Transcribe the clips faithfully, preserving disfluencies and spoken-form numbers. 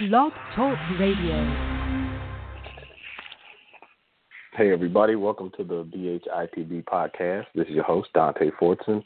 Blog Talk Radio. Hey, everybody. Welcome to the B H I P B podcast. This is your host, Dante Fortson.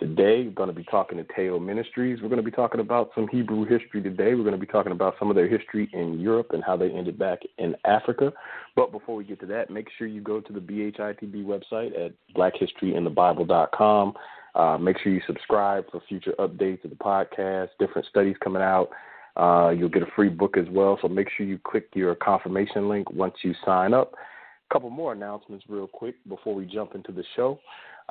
Today, we're going to be talking to T E O T W Ministries. We're going to be talking about some Hebrew history today. We're going to be talking about some of their history in Europe and how they ended back in Africa. But before we get to that, make sure you go to the B H I P B website at black history in the bible dot com. Uh, make sure you subscribe for future updates of the podcast, different studies coming out. Uh, you'll get a free book as well, so make sure you click your confirmation link once you sign up. Couple more announcements real quick before we jump into the show.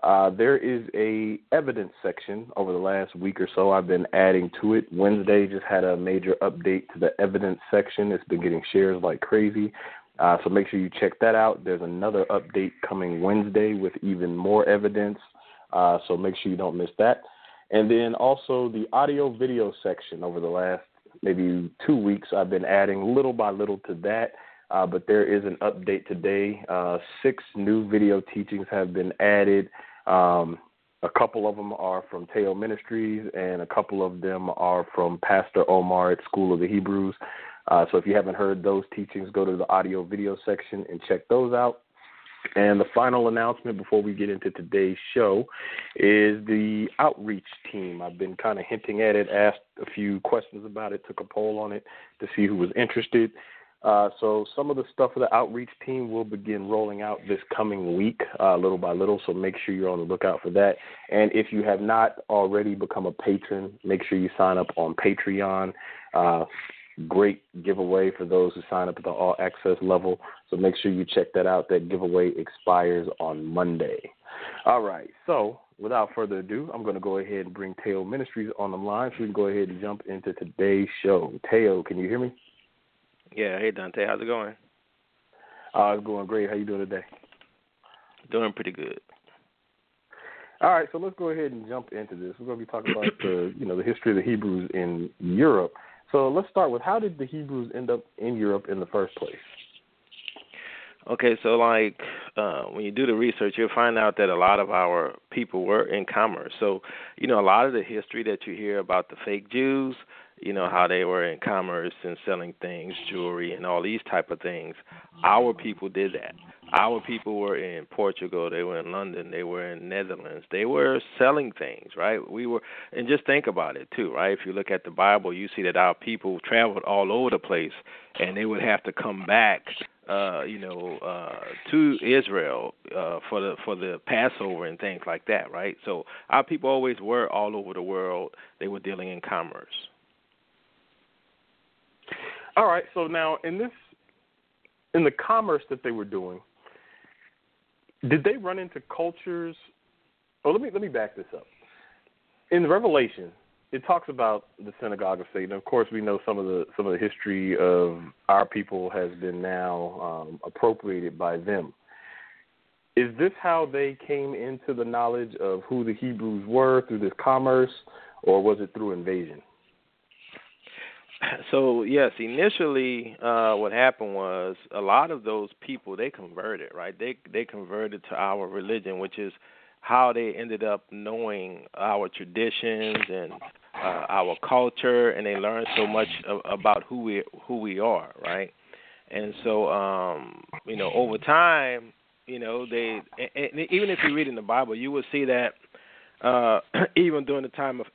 Uh, there is a evidence section over the last week or so. I've been adding to it. Wednesday just had a major update to the evidence section. It's been getting shares like crazy. Uh, so make sure you check that out. There's another update coming Wednesday with even more evidence. Uh, so make sure you don't miss that. And then also the audio video section over the last maybe two weeks, I've been adding little by little to that. Uh, but there is an update today. Uh, six new video teachings have been added. Um, a couple of them are from T E O T W Ministries, and a couple of them are from Pastor Omar at School of the Hebrews. Uh, so if you haven't heard those teachings, go to the audio video section and check those out. And the final announcement before we get into today's show is the outreach team. I've been kind of hinting at it, asked a few questions about it, took a poll on it to see who was interested. Uh, so some of the stuff for the outreach team will begin rolling out this coming week, uh, little by little, so make sure you're on the lookout for that. And if you have not already become a patron, make sure you sign up on Patreon. Uh, great giveaway for those who sign up at the all-access level, so make sure you check that out. That giveaway expires on Monday. All right, so without further ado, I'm going to go ahead and bring T E O T W Ministries on the line so we can go ahead and jump into today's show. T E O T W, can you hear me? Yeah, hey Dante, how's it going? Uh, it's going great. How you doing today? Doing pretty good. All right, so let's go ahead and jump into this. We're going to be talking about the, you know, the history of the Hebrews in Europe. So let's start with, how did the Hebrews end up in Europe in the first place? Okay, so like uh, when you do the research, you'll find out that a lot of our people were in commerce. So, you know, a lot of the history that you hear about the fake Jews, you know, how they were in commerce and selling things, jewelry and all these type of things. Our people did that. Our people were in Portugal. They were in London. They were in Netherlands. They were selling things, right? We were, and just think about it too, right? If you look at the Bible, you see that our people traveled all over the place, and they would have to come back, uh, you know, uh, to Israel uh, for the for the Passover and things like that, right? So our people always were all over the world. They were dealing in commerce. All right, so now in this, in the commerce that they were doing, did they run into cultures? Oh, let me let me back this up. In Revelation, it talks about the synagogue of Satan. Of course, we know some of the some of the history of our people has been now um, appropriated by them. Is this how they came into the knowledge of who the Hebrews were, through this commerce, or was it through invasion? So, yes, initially uh, what happened was a lot of those people, they converted, right? They they converted to our religion, which is how they ended up knowing our traditions and uh, our culture, and they learned so much about who we who we are, right? And so, um, you know, over time, you know, they and even if you read in the Bible, you will see that uh, even during the time of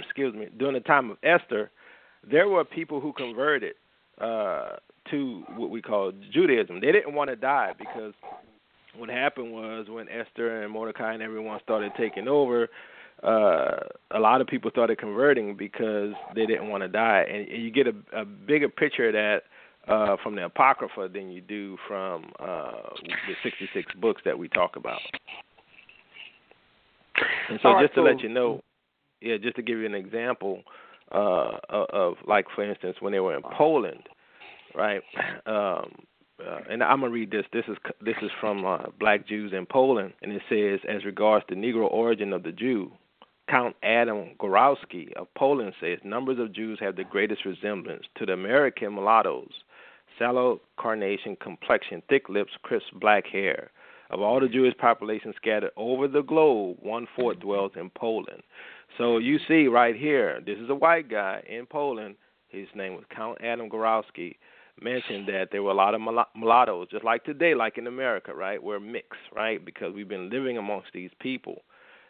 excuse me, during the time of Esther, there were people who converted uh, to what we call Judaism. They didn't want to die, because what happened was when Esther and Mordecai and everyone started taking over, uh, a lot of people started converting because they didn't want to die. And, and you get a, a bigger picture of that uh, from the Apocrypha than you do from uh, the sixty-six books that we talk about. And so All just right, to so let you know, yeah, just to give you an example, uh, of, like, for instance, when they were in Poland, right? Um, uh, and I'm gonna read this. This is this is from uh, Black Jews in Poland, and it says, as regards the Negro origin of the Jew, Count Adam Gorowski of Poland says numbers of Jews have the greatest resemblance to the American mulattoes, sallow carnation complexion, thick lips, crisp black hair. Of all the Jewish population scattered over the globe, one-fourth dwells in Poland. So you see right here, this is a white guy in Poland. His name was Count Adam Gorowski. Mentioned that there were a lot of mulat- mulattoes, just like today, like in America, right? We're mixed, right? Because we've been living amongst these people.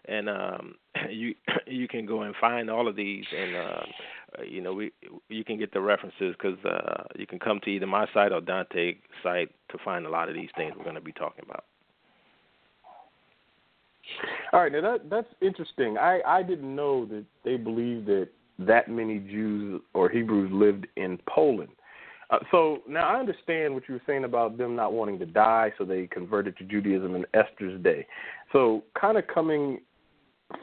And um, you you can go and find all of these, and uh, you know we you can get the references because uh, you can come to either my site or Dante's site to find a lot of these things we're going to be talking about. All right, now that that's interesting. I, I didn't know that they believed that that many Jews or Hebrews lived in Poland. Uh, so now I understand what you were saying about them not wanting to die, so they converted to Judaism in Esther's day. So kind of coming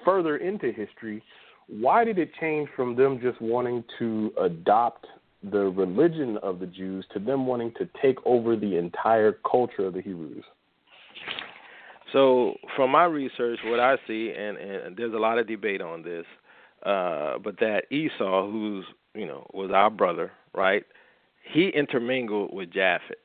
further into history, why did it change from them just wanting to adopt the religion of the Jews to them wanting to take over the entire culture of the Hebrews? So from my research, what I see, and, and there's a lot of debate on this, uh, but that Esau, who's, you know, was our brother, right, he intermingled with Japheth,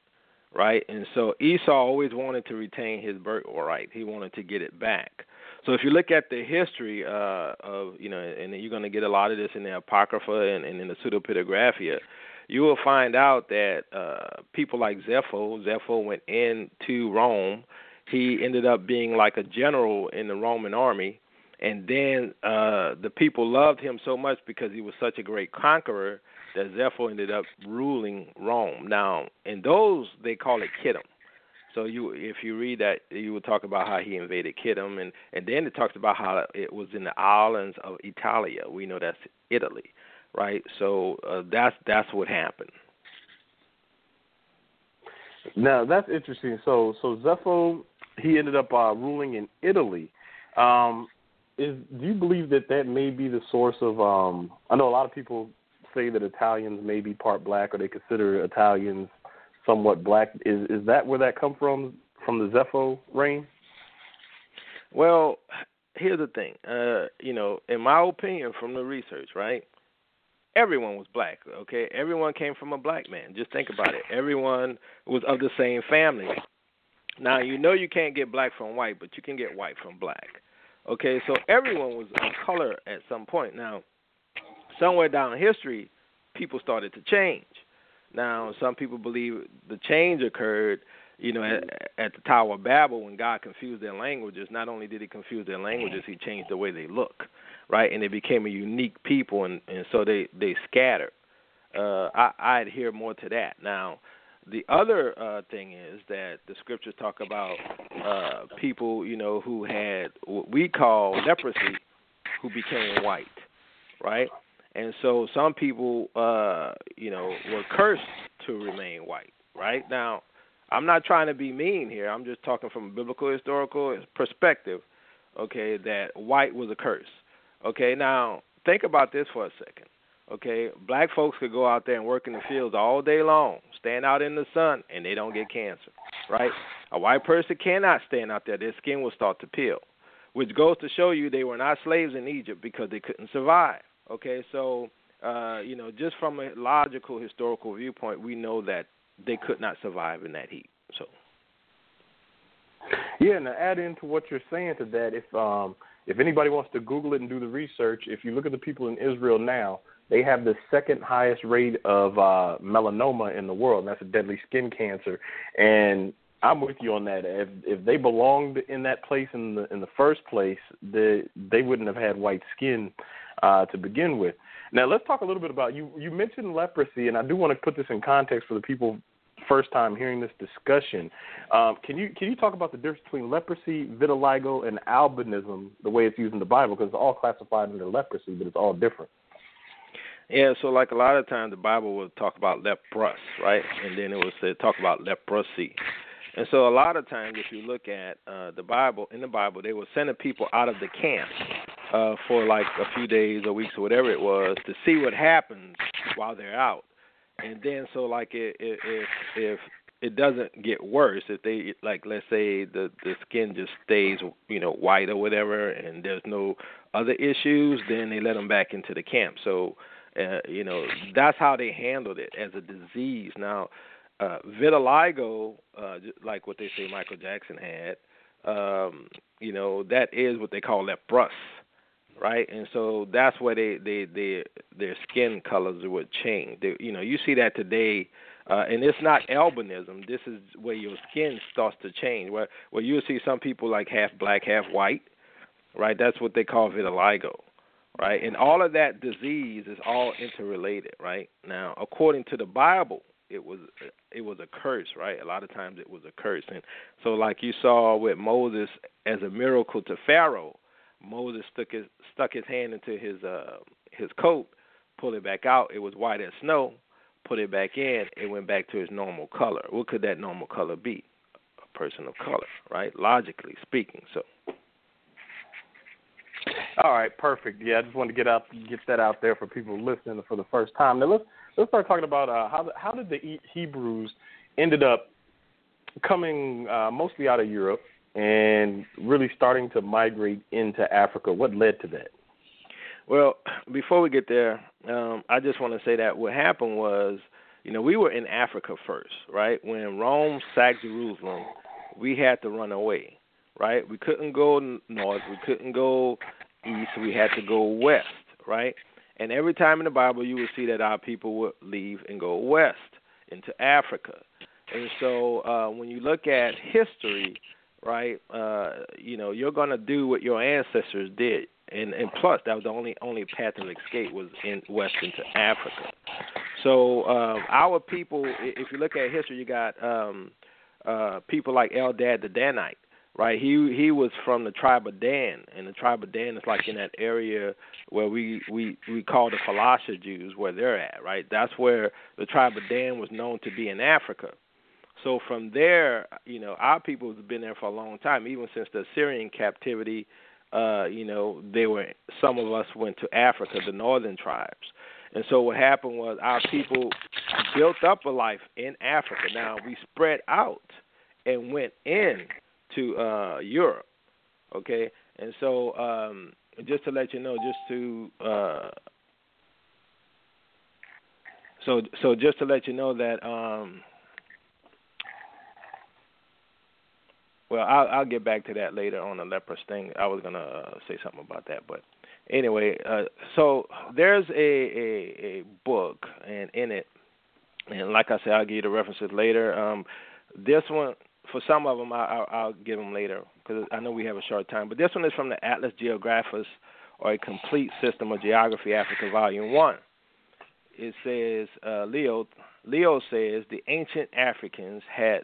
right? And so Esau always wanted to retain his birthright. He wanted to get it back. So if you look at the history uh, of, you know, and you're going to get a lot of this in the Apocrypha and, and in the Pseudepigraphia, you will find out that uh, people like Zepho, Zepho went into Rome. He ended up being like a general in the Roman army, and then uh, the people loved him so much because he was such a great conqueror that Zepho ended up ruling Rome. Now, in those, they call it Kittim. So you, if you read that, you will talk about how he invaded Kittim, and, and then it talks about how it was in the islands of Italia. We know that's Italy, right? So uh, that's that's what happened. Now, that's interesting. So so Zepho, he ended up uh, ruling in Italy. Um, is, do you believe that that may be the source of um, – I know a lot of people say that Italians may be part black, or they consider Italians somewhat black. Is is that where that come from, from the Zepho reign? Well, here's the thing. Uh, you know, in my opinion, from the research, right, everyone was black, okay? Everyone came from a black man. Just think about it. Everyone was of the same family. Now, you know you can't get black from white, but you can get white from black. Okay, so everyone was of color at some point. Now, somewhere down history, people started to change. Now, some people believe the change occurred, you know, at, at the Tower of Babel when God confused their languages. Not only did he confuse their languages, he changed the way they look, right? And they became a unique people, and, and so they, they scattered. Uh, I, I adhere more to that. Now, the other uh, thing is that the scriptures talk about uh, people, you know, who had what we call leprosy, who became white, right? And so some people, uh, you know, were cursed to remain white, right? Now, I'm not trying to be mean here. I'm just talking from a biblical, historical perspective, okay, that white was a curse. Okay, now, think about this for a second, okay? Black folks could go out there and work in the fields all day long, stand out in the sun, and they don't get cancer, right? A white person cannot stand out there. Their skin will start to peel, which goes to show you they were not slaves in Egypt because they couldn't survive. Okay, so, uh, you know, just from a logical, historical viewpoint, we know that they could not survive in that heat. So, yeah, and to add into what you're saying to that, if um, if anybody wants to Google it and do the research, if you look at the people in Israel now, they have the second highest rate of uh, melanoma in the world, and that's a deadly skin cancer. And I'm with you on that. If if they belonged in that place in the in the first place, the, they wouldn't have had white skin Uh, to begin with. Now, let's talk a little bit about, you, you mentioned leprosy, and I do want to put this in context for the people first time hearing this discussion. Um, can you can you talk about the difference between leprosy, vitiligo, and albinism, the way it's used in the Bible, because it's all classified under leprosy, but it's all different. Yeah, so like a lot of times the Bible will talk about leprous, right? And then it will say, talk about leprosy. And so a lot of times if you look at uh, the Bible, in the Bible, they were sending people out of the camp. uh, for like a few days or weeks or whatever it was to see what happens while they're out. And then so like if if, if it doesn't get worse, if they like let's say the, the skin just stays, you know, white or whatever, and there's no other issues, then they let them back into the camp. So uh, you know that's how they handled it as a disease. Now uh, vitiligo, uh, like what they say Michael Jackson had, um, you know that is what they call leprous, right? And so that's where they, they, they their skin colors would change. They, you know you see that today. Uh, and it's not albinism. This is where your skin starts to change. Where where you'll see some people like half black, half white, right? That's what they call vitiligo, right? And all of that disease is all interrelated, right? Now, according to the Bible, it was it was a curse, right? A lot of times it was a curse. And so like you saw with Moses as a miracle to Pharaoh, Moses stuck his, stuck his hand into his, uh, his coat, pulled it back out. It was white as snow. Put it back in, it went back to its normal color. What could that normal color be? A person of color, right? Logically speaking. So, all right, perfect. Yeah, I just wanted to get out, get that out there for people listening for the first time. Now let's let's start talking about uh, how how did the Hebrews ended up coming uh, mostly out of Europe and really starting to migrate into Africa. What led to that? Well, before we get there, um, I just want to say that what happened was, you know, we were in Africa first, right? When Rome sacked Jerusalem, we had to run away, right? We couldn't go north. We couldn't go east. We had to go west, right? And every time in the Bible, you would see that our people would leave and go west into Africa. And so uh, when you look at history, right, uh, you know, you're going to do what your ancestors did. And, and plus, that was the only only path of escape was in west into Africa. So um, our people, if you look at history, you got um, uh, people like Eldad the Danite, right? He he was from the tribe of Dan, and the tribe of Dan is like in that area where we, we, we call the Falasha Jews where they're at, right? That's where the tribe of Dan was known to be in Africa. So from there, you know, our people have been there for a long time, even since the Assyrian captivity. Uh, you know, they were. Some of us went to Africa, the northern tribes, and so what happened was our people built up a life in Africa. Now we spread out and went in to uh, Europe. Okay, and so um, just to let you know, just to uh, so so just to let you know that. Um, Well, I'll, I'll get back to that later on the leprous thing. I was going to uh, say something about that. But anyway, uh, so there's a, a, a book, and in it, and like I said, I'll give you the references later. Um, this one, for some of them, I, I, I'll give them later because I know we have a short time. But this one is from the Atlas Geographus, or A Complete System of Geography, Africa, Volume one. It says, uh, Leo, Leo says, the ancient Africans had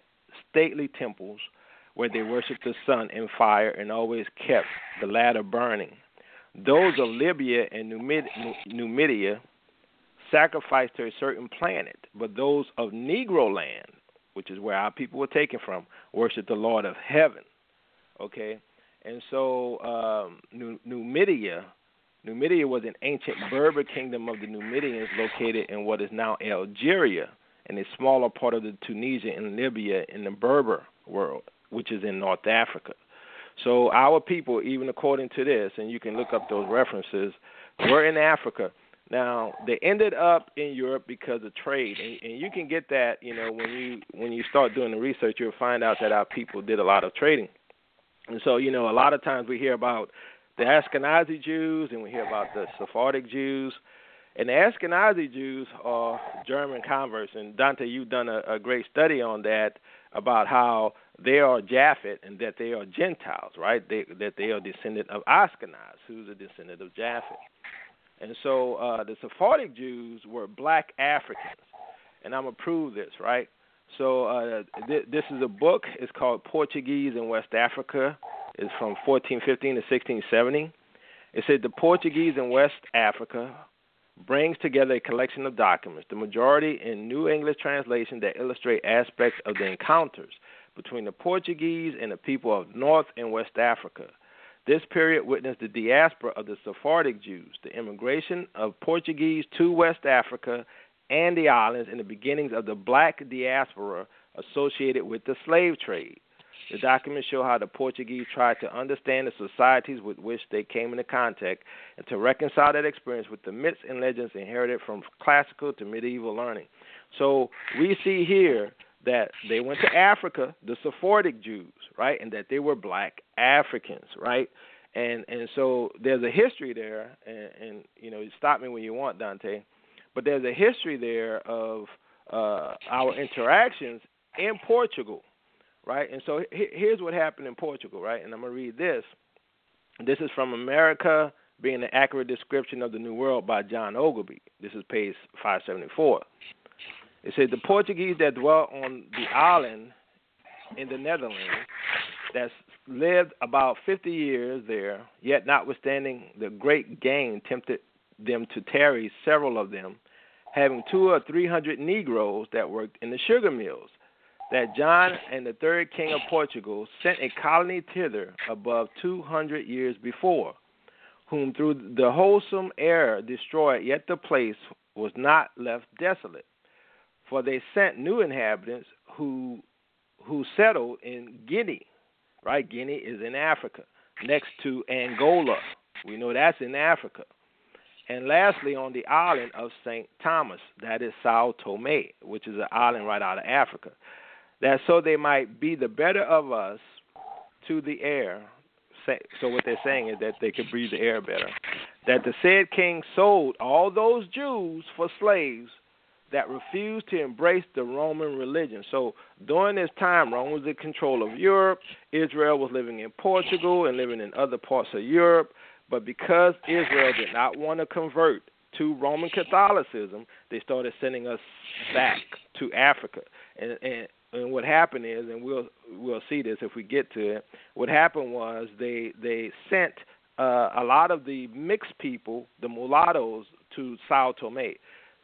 stately temples where they worshiped the sun and fire and always kept the latter burning. Those of Libya and Numidia sacrificed to a certain planet, but those of Negro land, which is where our people were taken from, worshiped the Lord of heaven. Okay? And so um, Numidia, Numidia was an ancient Berber kingdom of the Numidians located in what is now Algeria and a smaller part of the Tunisia and Libya in the Berber world, which is in North Africa. So our people, even according to this, and you can look up those references, were in Africa. Now, they ended up in Europe because of trade, and, and you can get that, you know, when you when you start doing the research, you'll find out that our people did a lot of trading. And so, you know, a lot of times we hear about the Ashkenazi Jews, and we hear about the Sephardic Jews, and the Ashkenazi Jews are German converts, and Dante, you've done a, a great study on that about how they are Japheth and that they are Gentiles, right? They, that they are descendant of Ashkenaz, who's a descendant of Japheth. And so uh, the Sephardic Jews were black Africans, and I'm going to prove this, right? So uh, th- this is a book. It's called Portuguese in West Africa. It's from fourteen fifteen to sixteen seventy. It said the Portuguese in West Africa brings together a collection of documents, the majority in New English translation, that illustrate aspects of the encounters between the Portuguese and the people of North and West Africa. This period witnessed the diaspora of the Sephardic Jews, the immigration of Portuguese to West Africa and the islands, and the beginnings of the black diaspora associated with the slave trade. The documents show how the Portuguese tried to understand the societies with which they came into contact and to reconcile that experience with the myths and legends inherited from classical to medieval learning. So we see here that they went to Africa, the Sephardic Jews, right, and that they were black Africans, right? And and so there's a history there, and, and you know, stop me when you want, Dante, but there's a history there of uh, our interactions in Portugal, right? And so he, here's what happened in Portugal, right? And I'm going to read this. This is from America Being an Accurate Description of the New World by John Ogilby. This is page five seventy-four. It said, the Portuguese that dwelt on the island in the Netherlands, that lived about fifty years there, yet notwithstanding the great gain tempted them to tarry, several of them, having two or three hundred Negroes that worked in the sugar mills, that John and the third king of Portugal sent a colony thither above two hundred years before, whom through the wholesome air destroyed, yet the place was not left desolate. For they sent new inhabitants who who settled in Guinea, right? Guinea is in Africa, next to Angola. We know that's in Africa. And lastly, on the island of Saint Thomas, that is São Tomé, which is an island right out of Africa, that so they might be the better of us to the air. So what they're saying is that they could breathe the air better. That the said king sold all those Jews for slaves that refused to embrace the Roman religion. So during this time, Rome was in control of Europe. Israel was living in Portugal and living in other parts of Europe. But because Israel did not want to convert to Roman Catholicism, they started sending us back to Africa. And and, and what happened is, and we'll we'll see this if we get to it, what happened was they, they sent uh, a lot of the mixed people, the mulattoes, to São Tomé.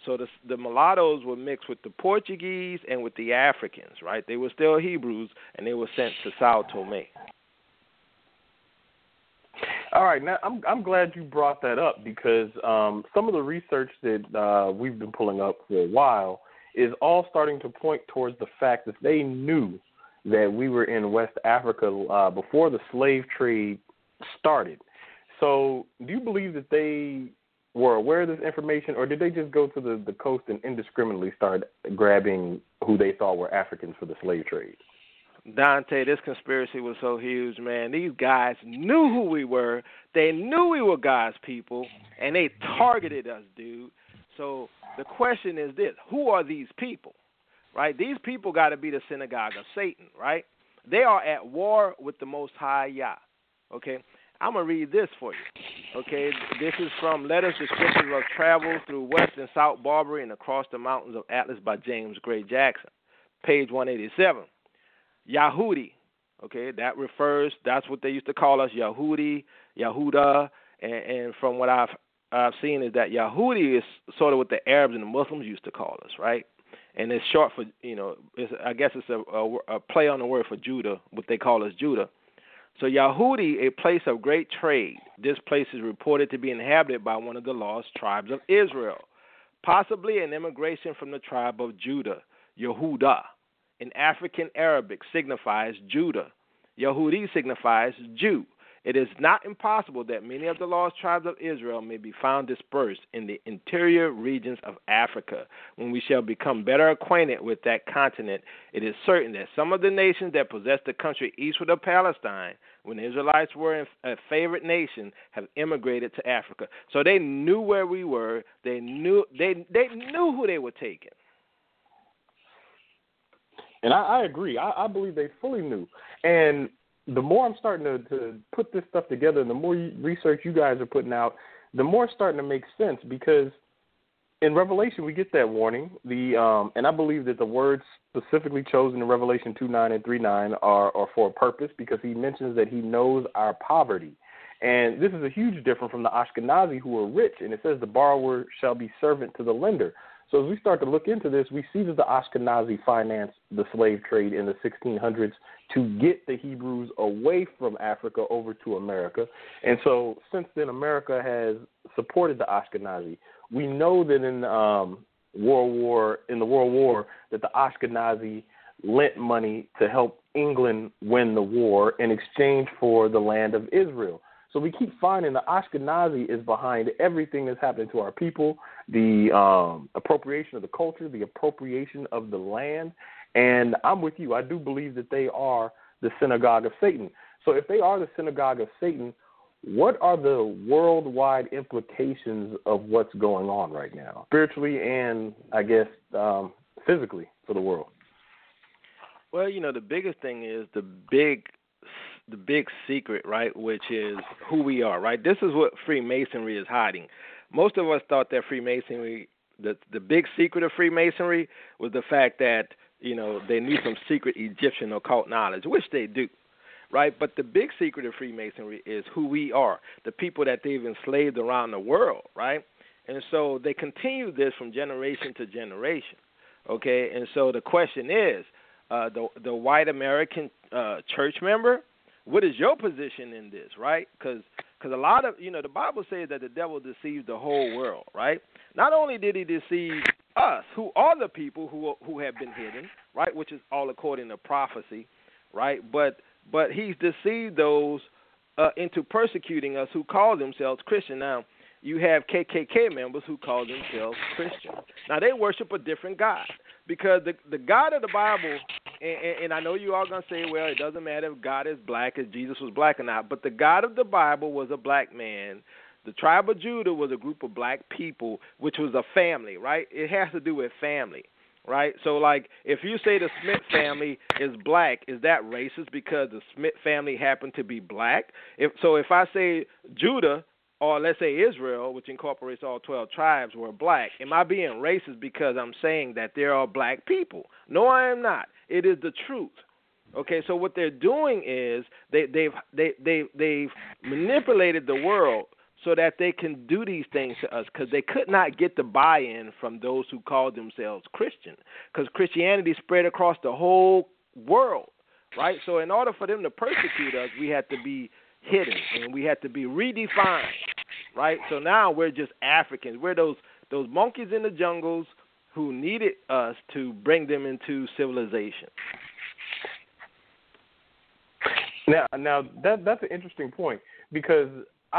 So the, the mulattoes were mixed with the Portuguese and with the Africans, right? They were still Hebrews, and they were sent to São Tomé. All right, now I'm I'm glad you brought that up, because um, some of the research that uh, we've been pulling up for a while is all starting to point towards the fact that they knew that we were in West Africa uh, before the slave trade started. So do you believe that they were aware of this information, or did they just go to the, the coast and indiscriminately start grabbing who they thought were Africans for the slave trade? Dante, this conspiracy was so huge, man. These guys knew who we were. They knew we were God's people, and they targeted us, dude. So the question is this: who are these people, right? These people got to be the synagogue of Satan, right? They are at war with the Most High Yah, okay? I'm going to read this for you, okay? This is from Letters Descriptive of Travel Through West and South Barbary and Across the Mountains of Atlas by James Gray Jackson, page one eighty-seven. Yahudi, okay, that refers, that's what they used to call us, Yahudi, Yehuda, and, and from what I've, I've seen is that Yahudi is sort of what the Arabs and the Muslims used to call us, right? And it's short for, you know, it's, I guess it's a, a, a play on the word for Judah, what they call us Judah. So Yahudi, a place of great trade. This place is reported to be inhabited by one of the lost tribes of Israel, possibly an immigration from the tribe of Judah, Yehuda. In African Arabic signifies Judah. Yahudi signifies Jew. It is not impossible that many of the lost tribes of Israel may be found dispersed in the interior regions of Africa. When we shall become better acquainted with that continent, it is certain that some of the nations that possessed the country eastward of Palestine, when the Israelites were a favorite nation, have immigrated to Africa. So they knew where we were. They knew they they knew who they were taking. And I, I agree. I, I believe they fully knew. And the more I'm starting to, to put this stuff together, and the more you, research you guys are putting out, the more it's starting to make sense, because in Revelation we get that warning. The um, and I believe that the words specifically chosen in Revelation two nine and three nine are, are for a purpose, because he mentions that he knows our poverty. And this is a huge difference from the Ashkenazi, who are rich, and it says the borrower shall be servant to the lender. So as we start to look into this, we see that the Ashkenazi financed the slave trade in the sixteen hundreds to get the Hebrews away from Africa over to America. And so since then, America has supported the Ashkenazi. We know that in um, World War, in the World War, that the Ashkenazi lent money to help England win the war in exchange for the land of Israel. So we keep finding the Ashkenazi is behind everything that's happening to our people, the um, appropriation of the culture, the appropriation of the land. And I'm with you. I do believe that they are the synagogue of Satan. So if they are the synagogue of Satan, what are the worldwide implications of what's going on right now, spiritually and, I guess, um, physically for the world? Well, you know, the biggest thing is the big the big secret, right, which is who we are, right? This is what Freemasonry is hiding. Most of us thought that Freemasonry, the, the big secret of Freemasonry was the fact that, you know, they knew some secret Egyptian occult knowledge, which they do, right? But the big secret of Freemasonry is who we are, the people that they've enslaved around the world, right? And so they continue this from generation to generation, okay? And so the question is, Uh, the the white American uh, church member, what is your position in this, right? Because because a lot of, you know, the Bible says that the devil deceived the whole world, right? Not only did he deceive us, who are the people who who have been hidden, right, which is all according to prophecy, right? But but he's deceived those uh, into persecuting us who call themselves Christian. Now, you have K K K members who call themselves Christian. Now, they worship a different God. Because the the God of the Bible, and, and I know you all going to say, well, it doesn't matter if God is black, if Jesus was black or not, but the God of the Bible was a black man. The tribe of Judah was a group of black people, which was a family, right? It has to do with family, right? So, like, if you say the Smith family is black, is that racist because the Smith family happened to be black? If so, if I say Judah, or let's say Israel, which incorporates all twelve tribes, were black, am I being racist because I'm saying that there are black people? No, I am not. It is the truth. Okay, so what they're doing is they, they've they, they, they've manipulated the world so that they can do these things to us because they could not get the buy-in from those who called themselves Christian because Christianity spread across the whole world, right? So in order for them to persecute us, we had to be hidden, and we had to be redefined, right? So now we're just Africans. We're those those monkeys in the jungles who needed us to bring them into civilization. Now, now that that's an interesting point because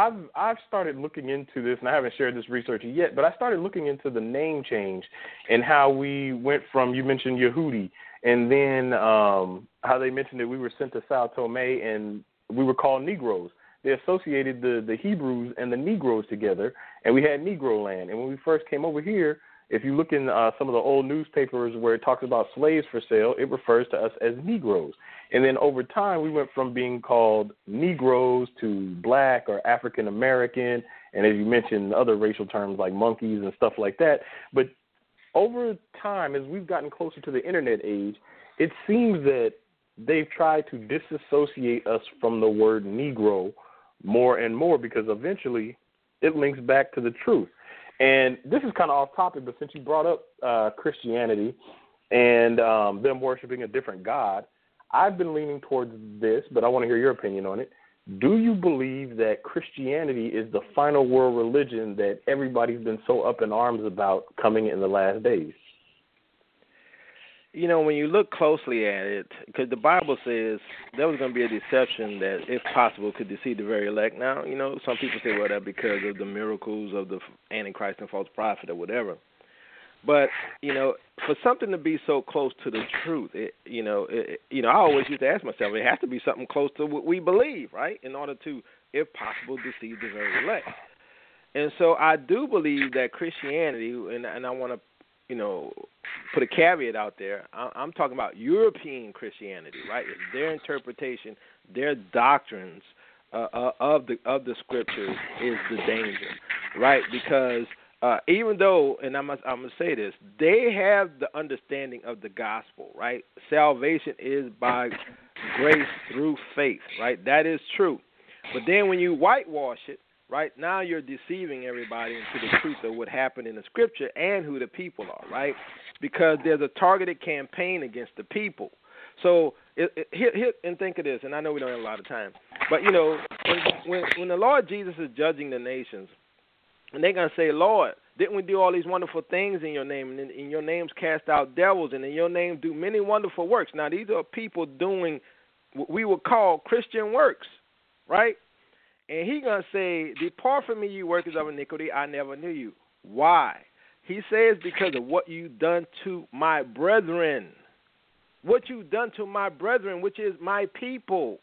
I've I've started looking into this, and I haven't shared this research yet, but I started looking into the name change and how we went from, you mentioned Yehudi, and then um, how they mentioned that we were sent to São Tomé and we were called Negroes. They associated the, the Hebrews and the Negroes together, and we had Negro land. And when we first came over here, if you look in uh, some of the old newspapers where it talks about slaves for sale, it refers to us as Negroes. And then over time, we went from being called Negroes to black or African American, and as you mentioned, other racial terms like monkeys and stuff like that. But over time, as we've gotten closer to the internet age, it seems that they've tried to disassociate us from the word Negro more and more because eventually it links back to the truth. And this is kind of off topic, but since you brought up uh, Christianity and um, them worshiping a different God, I've been leaning towards this, but I want to hear your opinion on it. Do you believe that Christianity is the final world religion that everybody's been so up in arms about coming in the last days? You know, when you look closely at it, because the Bible says there was going to be a deception that, if possible, could deceive the very elect. Now, you know, some people say, well, that's because of the miracles of the Antichrist and false prophet or whatever. But, you know, for something to be so close to the truth, it, you know, it, you know, I always used to ask myself, it has to be something close to what we believe, right, in order to, if possible, deceive the very elect. And so I do believe that Christianity, and, and I want to, you know, put a caveat out there. I'm talking about European Christianity, right? Their interpretation, their doctrines uh, of the of the scriptures is the danger, right? Because uh, even though, and I must, I'm gonna say this, they have the understanding of the gospel, right? Salvation is by grace through faith, right? That is true. But then when you whitewash it, right? Now you're deceiving everybody into the truth of what happened in the scripture and who the people are, right? Because there's a targeted campaign against the people. So it, it, here, here, and think of this, and I know we don't have a lot of time, but, you know, when when, when the Lord Jesus is judging the nations, and they're going to say, Lord, didn't we do all these wonderful things in your name, and in, in your name's cast out devils, and in your name do many wonderful works? Now, these are people doing what we would call Christian works, right? And he's going to say, depart from me, you workers of iniquity, I never knew you. Why? He says, because of what you've done to my brethren. What you've done to my brethren, which is my people.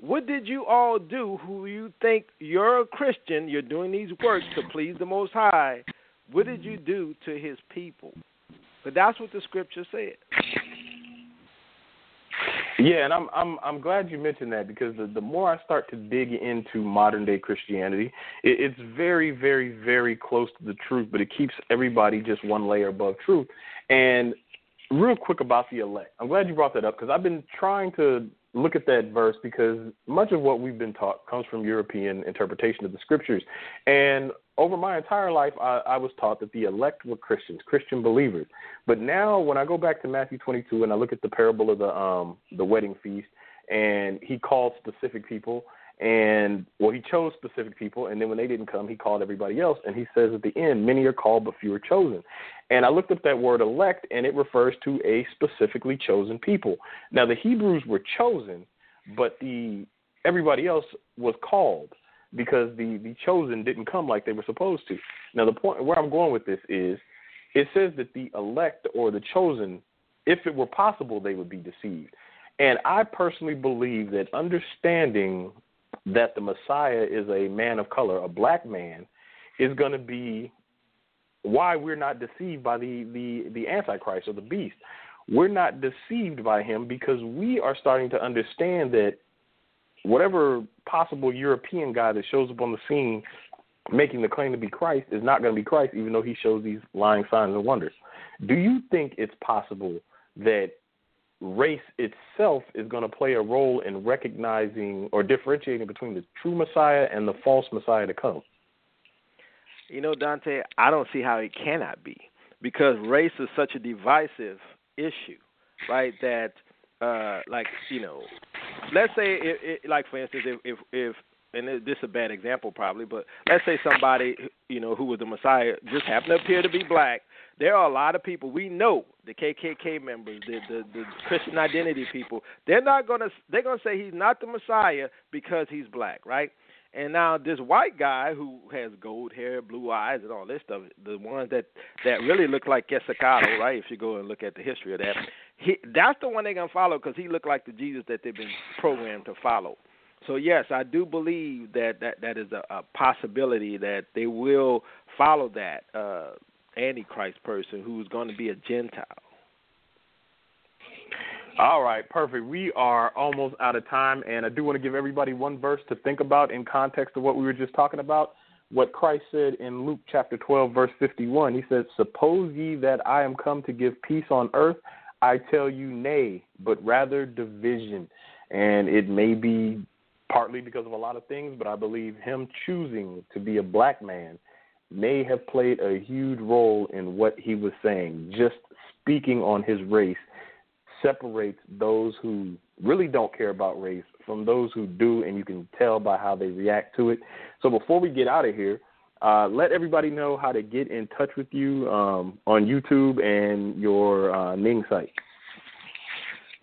What did you all do who you think you're a Christian, you're doing these works to please the Most High? What did you do to his people? But that's what the scripture said. Yeah, and I'm I'm I'm glad you mentioned that, because the, the more I start to dig into modern day Christianity, it, it's very, very, very close to the truth, but it keeps everybody just one layer above truth. And real quick about the elect, I'm glad you brought that up, because I've been trying to look at that verse, because much of what we've been taught comes from European interpretation of the scriptures. And over my entire life, I, I was taught that the elect were Christians, Christian believers. But now when I go back to Matthew twenty-two and I look at the parable of the um, the wedding feast, and he called specific people, and, well, he chose specific people, and then when they didn't come, he called everybody else. And he says at the end, many are called but few are chosen. And I looked up that word elect, and it refers to a specifically chosen people. Now, the Hebrews were chosen, but the everybody else was called, because the, the chosen didn't come like they were supposed to. Now, the point where I'm going with this is, it says that the elect or the chosen, if it were possible, they would be deceived. And I personally believe that understanding that the Messiah is a man of color, a black man, is going to be why we're not deceived by the, the, the Antichrist or the beast. We're not deceived by him because we are starting to understand that whatever possible European guy that shows up on the scene making the claim to be Christ is not going to be Christ, even though he shows these lying signs and wonders. Do you think it's possible that race itself is going to play a role in recognizing or differentiating between the true Messiah and the false Messiah to come? You know, Dante, I don't see how it cannot be, because race is such a divisive issue, right? That, uh, like, you know, let's say, it, it, like, for instance, if, if, if, and this is a bad example probably, but let's say somebody, you know, who was the Messiah just happened to appear to be black. There are a lot of people we know, the K K K members, the, the, the Christian identity people. They're not gonna they're gonna say he's not the Messiah because he's black, right? And now this white guy who has gold hair, blue eyes, and all this stuff, the ones that, that really look like Quetzalcoatl, right? If you go and look at the history of that, he, that's the one they're gonna follow, because he looked like the Jesus that they've been programmed to follow. So yes, I do believe that that, that is a, a possibility that they will follow that Uh, Antichrist person who's going to be a Gentile. All right, perfect. We are almost out of time, and I do want to give everybody one verse to think about in context of what we were just talking about, what Christ said in Luke chapter twelve, verse fifty-one. He said, suppose ye that I am come to give peace on earth, I tell you nay, but rather division. And it may be partly because of a lot of things, but I believe him choosing to be a black man may have played a huge role in what he was saying. Just speaking on his race separates those who really don't care about race from those who do, and you can tell by how they react to it. So before we get out of here, uh, let everybody know how to get in touch with you um, on YouTube and your uh, Ning site.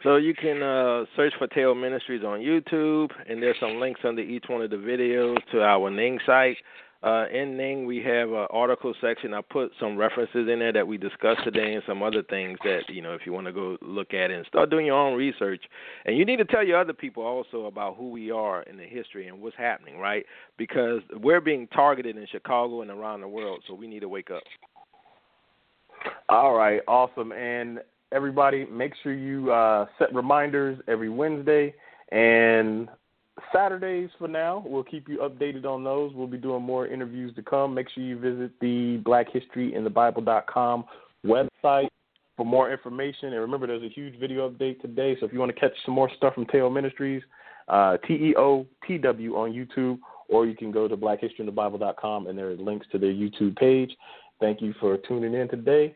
So you can uh, search for T E O Ministries on YouTube, and there's some links under each one of the videos to our Ning site. Uh, in Ning, we have an article section. I put some references in there that we discussed today and some other things that, you know, if you want to go look at it and start doing your own research. And you need to tell your other people also about who we are in the history and what's happening, right? Because we're being targeted in Chicago and around the world, so we need to wake up. All right, awesome. And everybody, make sure you uh, set reminders every Wednesday and Saturdays for now. We'll keep you updated on those. We'll be doing more interviews to come. Make sure you visit the black history in the bible dot com website for more information. And remember, there's a huge video update today, so if you want to catch some more stuff from T E O Ministries, uh, T E O T W on YouTube, or you can go to black history in the bible dot com, and there are links to their YouTube page. Thank you for tuning in today.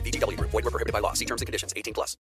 V G W Group. Void where prohibited by law. See terms and conditions. eighteen plus.